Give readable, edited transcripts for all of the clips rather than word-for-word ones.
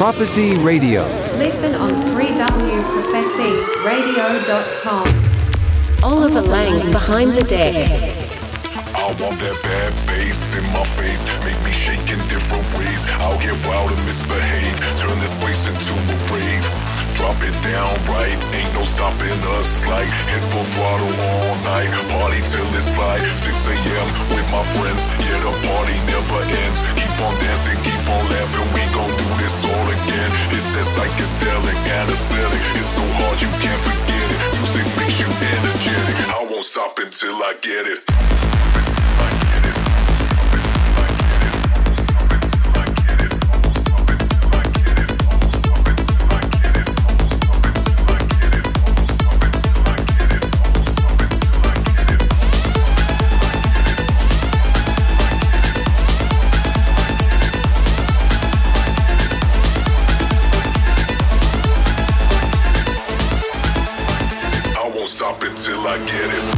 Prophecy Radio. Listen on 3WProphecyRadio.com. Oliver Lang behind the deck. I want that bad bass in my face, make me shake in different ways. I'll get wild and misbehave, turn this place into a rave. Drop it down right, ain't no stopping us. Like hit full throttle all night, party till it's light. 6 a.m. with my friends, yeah the party never ends. Keep on dancing, keep on laughing, we gon' do this all again. It's that psychedelic anesthetic, it's so hard you can't forget it. Music makes you energetic, I won't stop until I get it. Stop until I get it.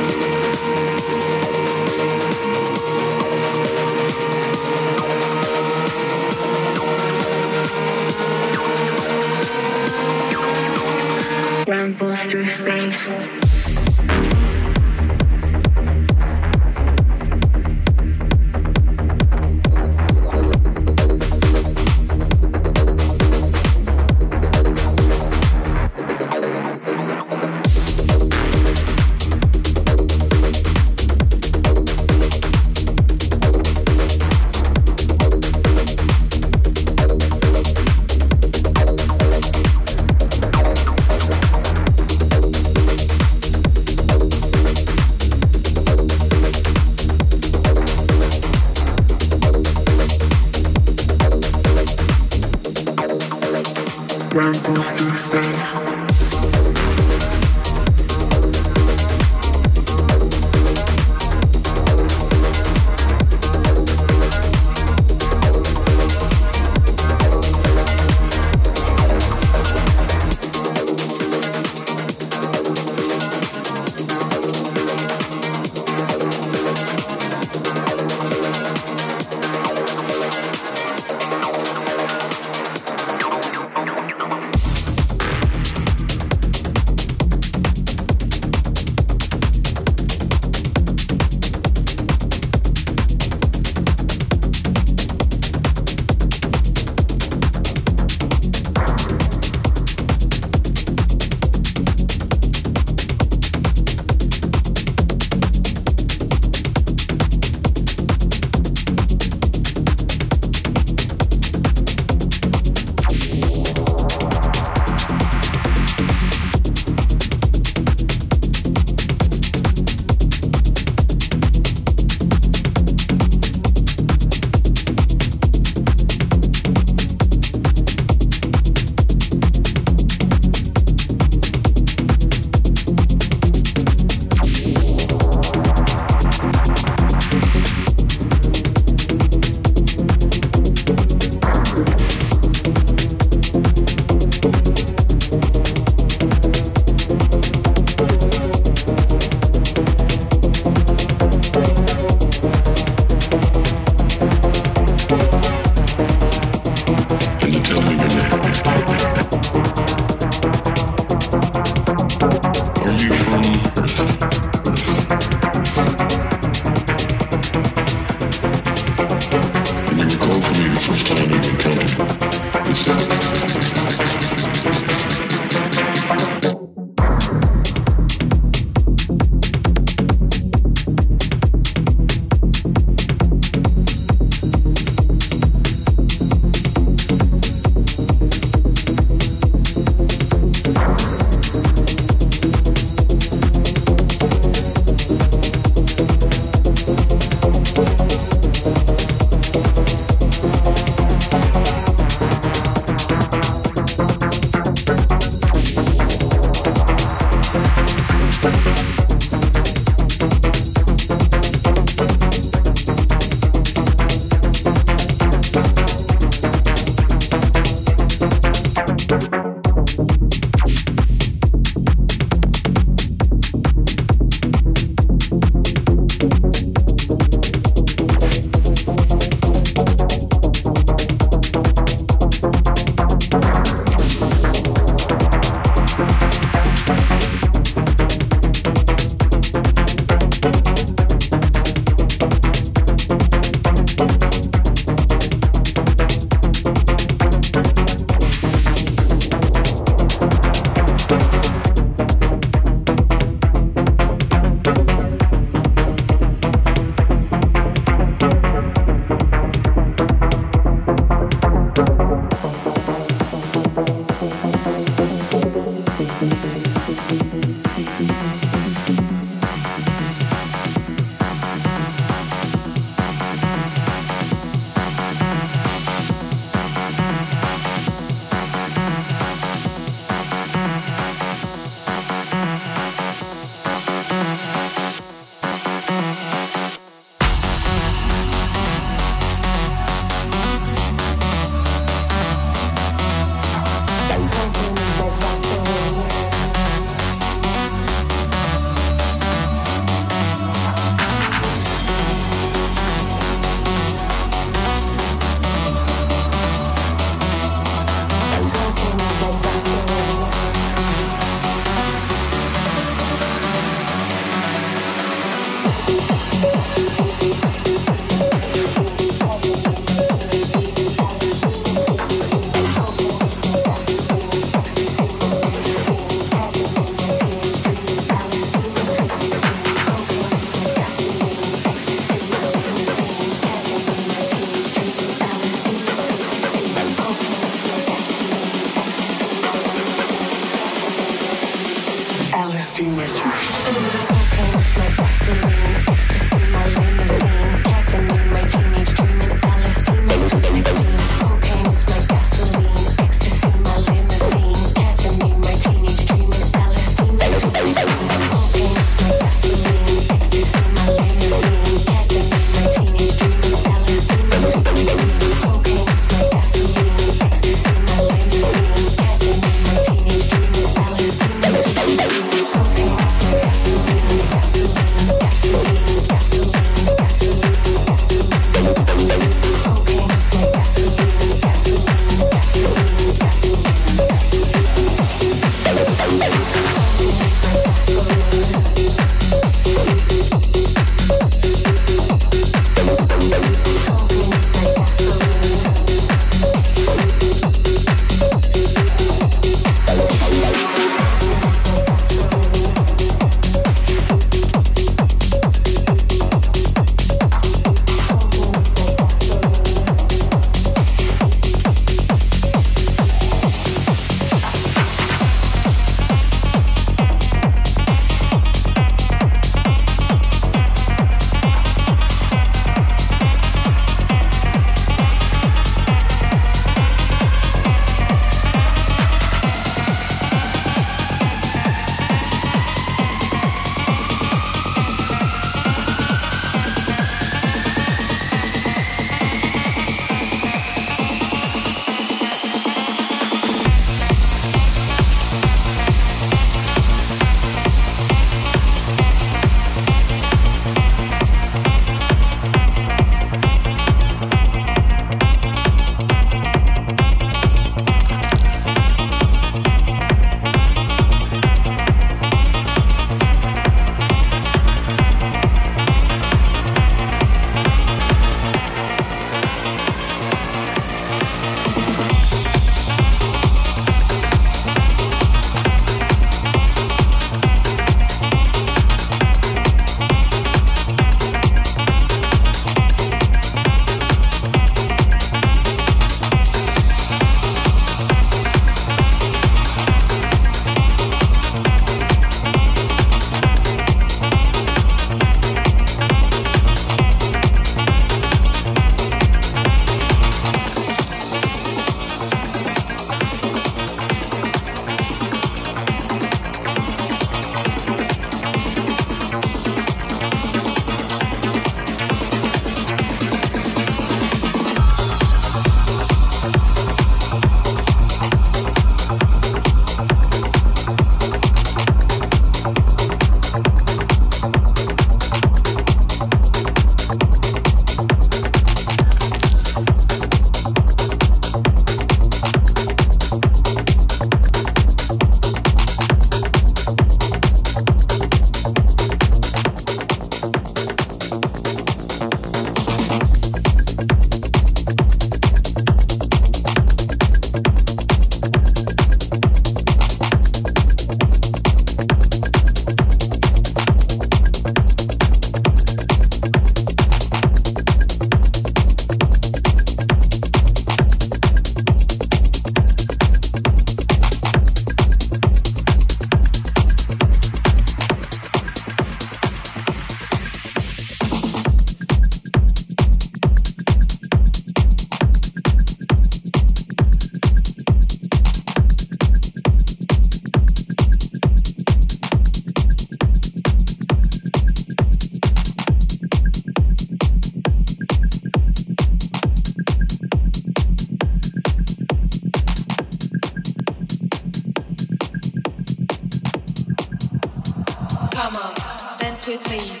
dance with me.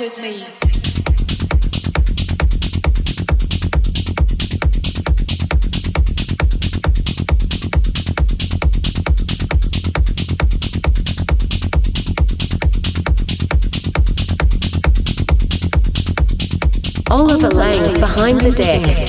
With me. Oliver Lang behind the deck.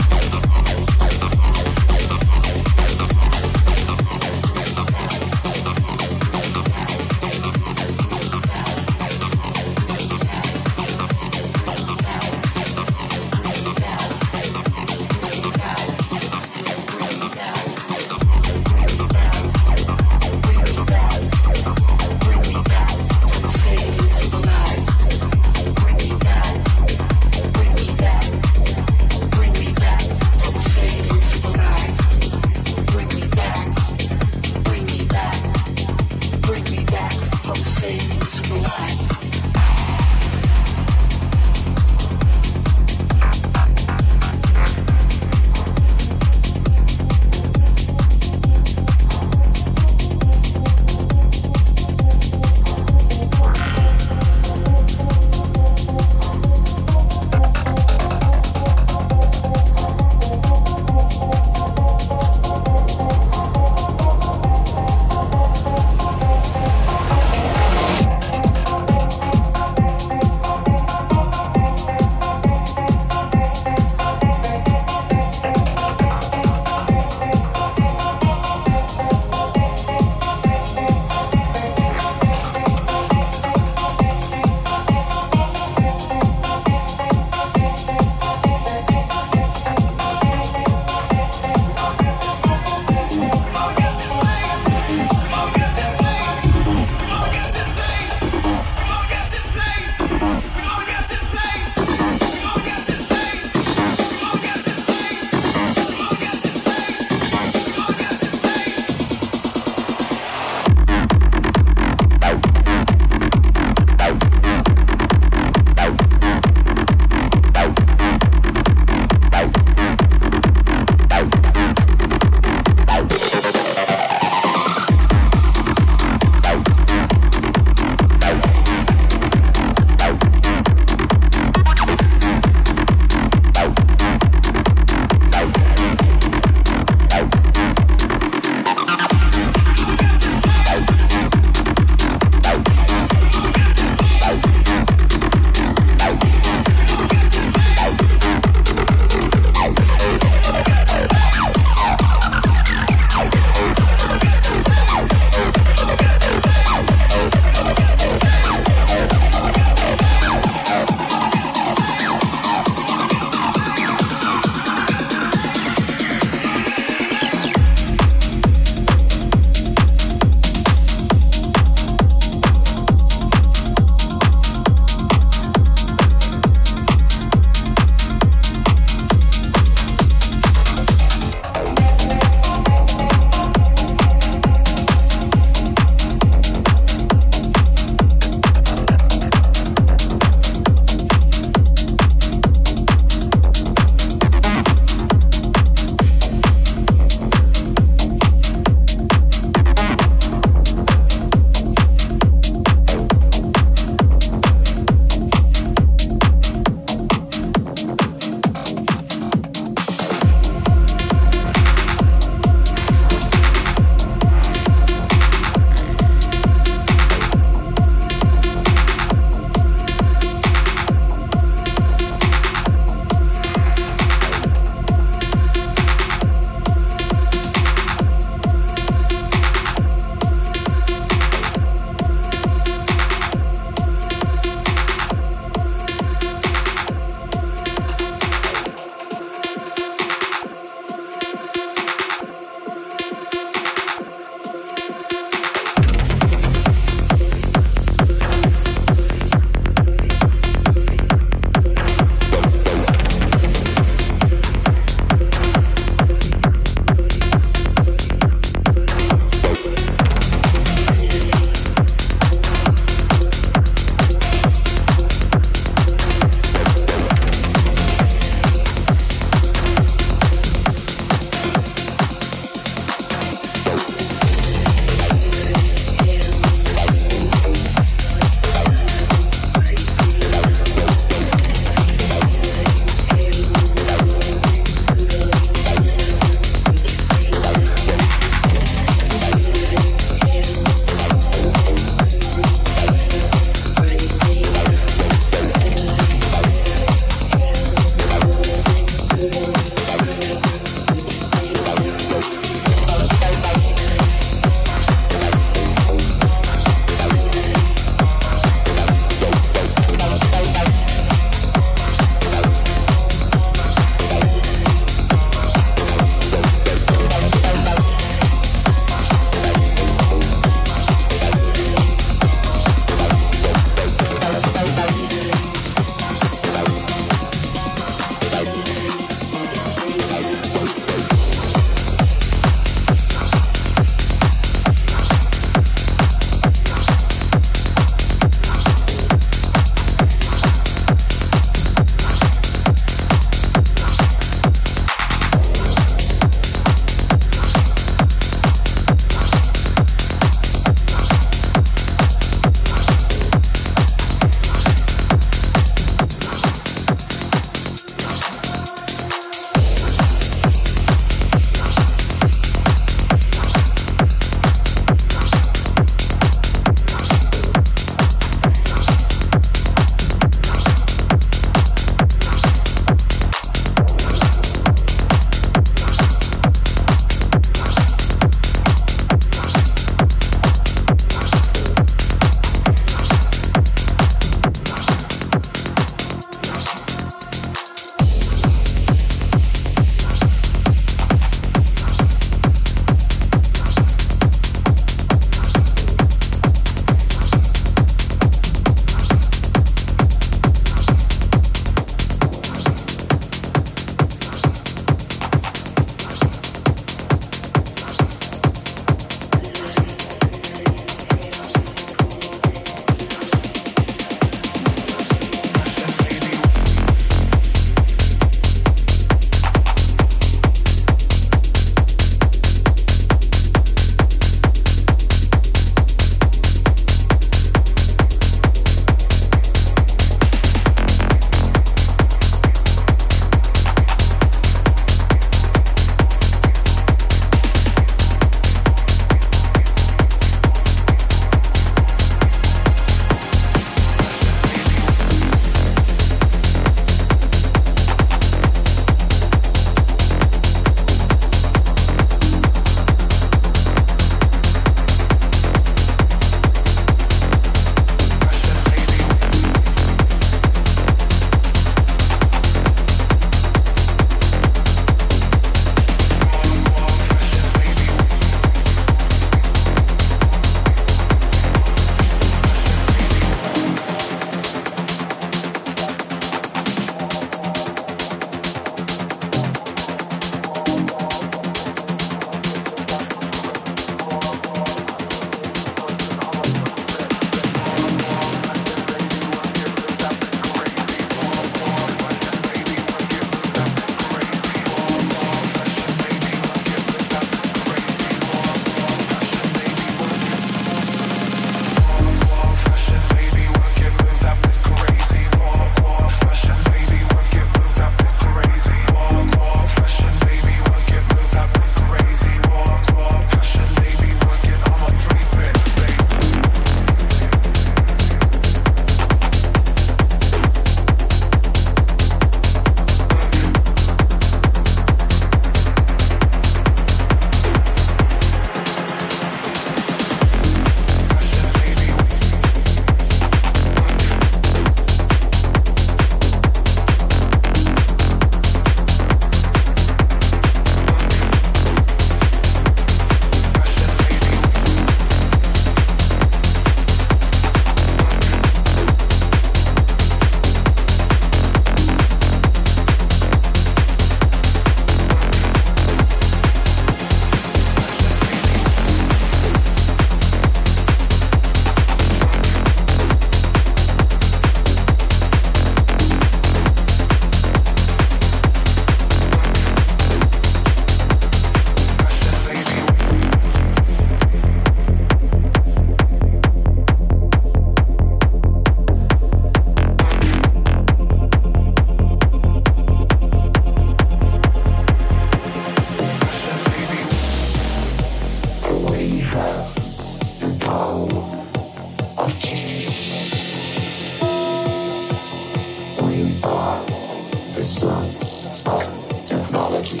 worlds of technology.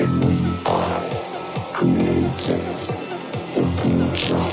And we are creating the future.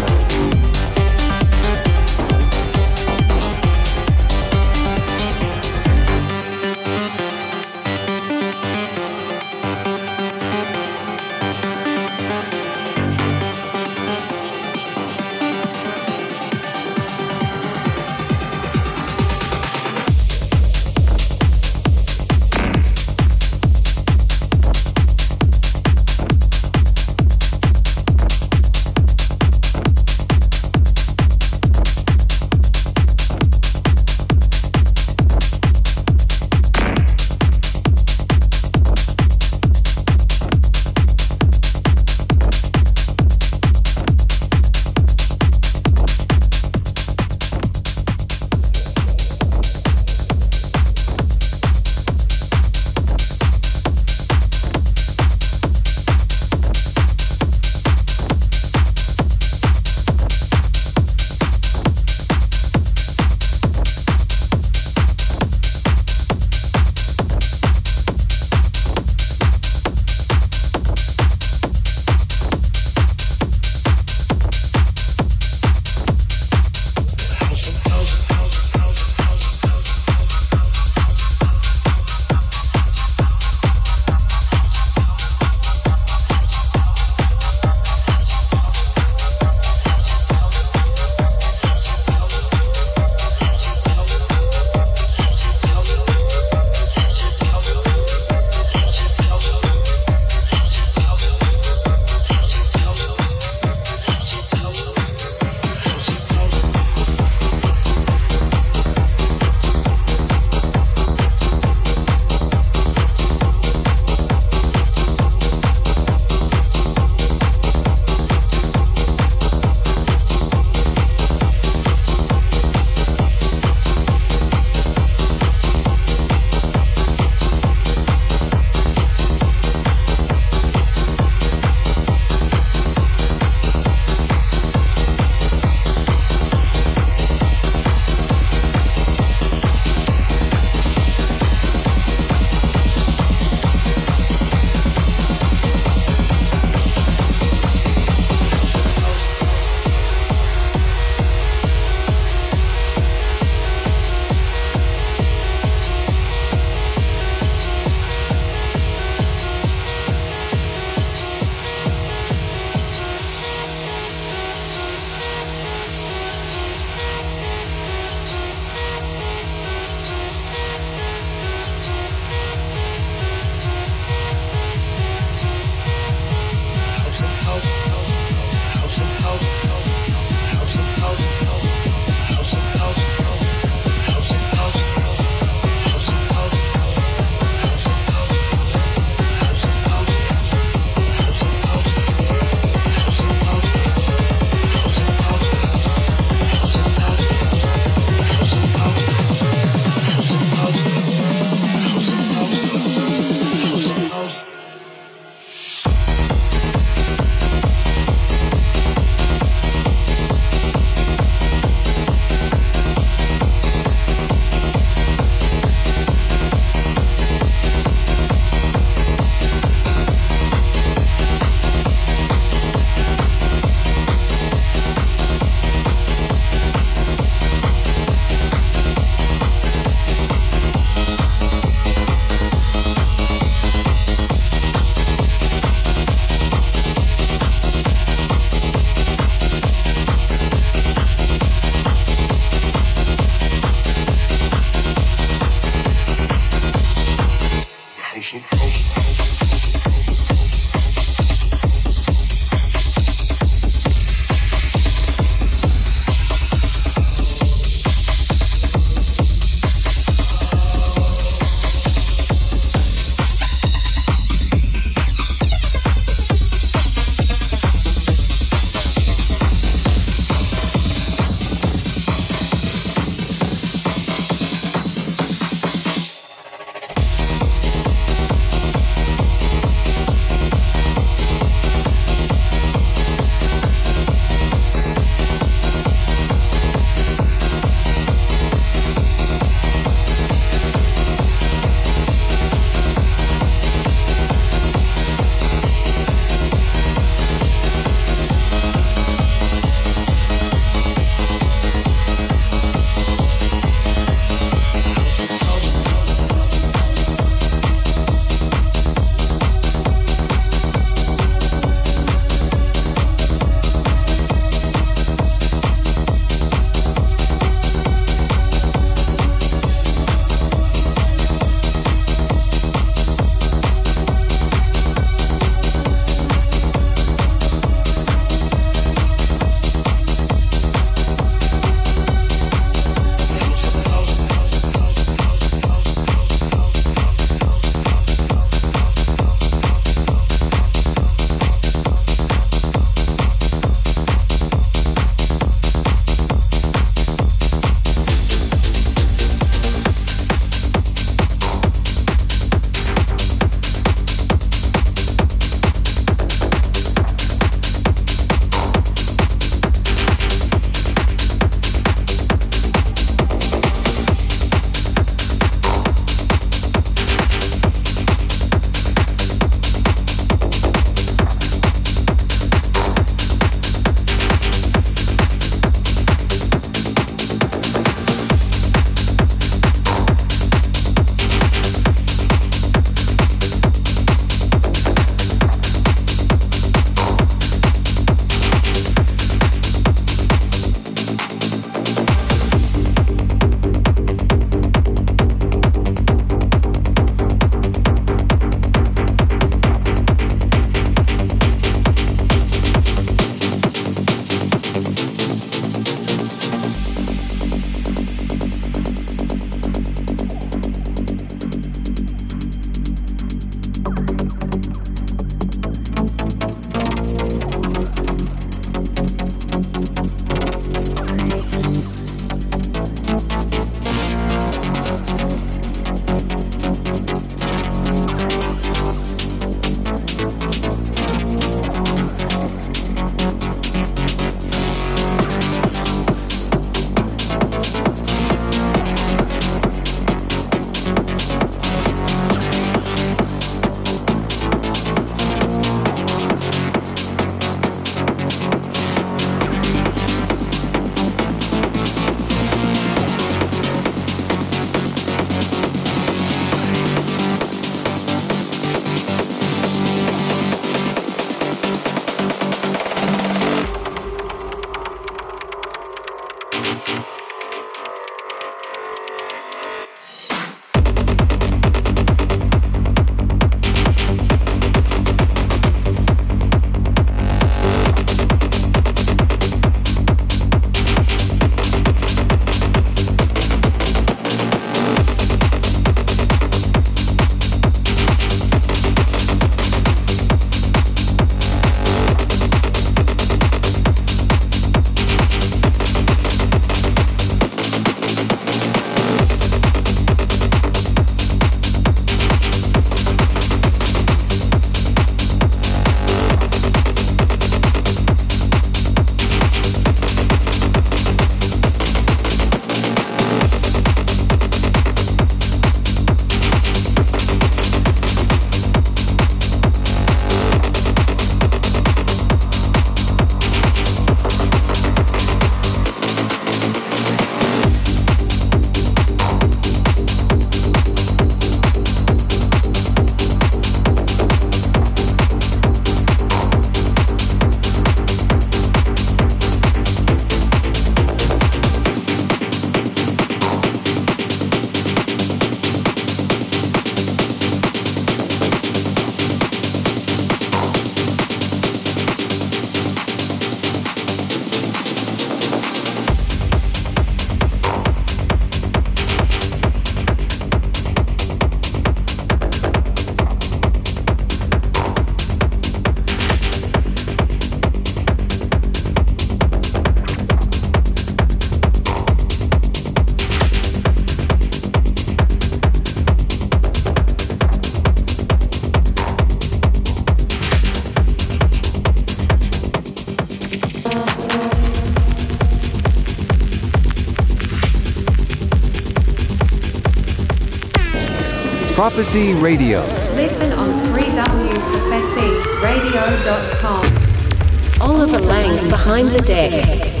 Prophecy Radio. Listen on 3WProphecyRadio.com. Oliver Lang behind the deck.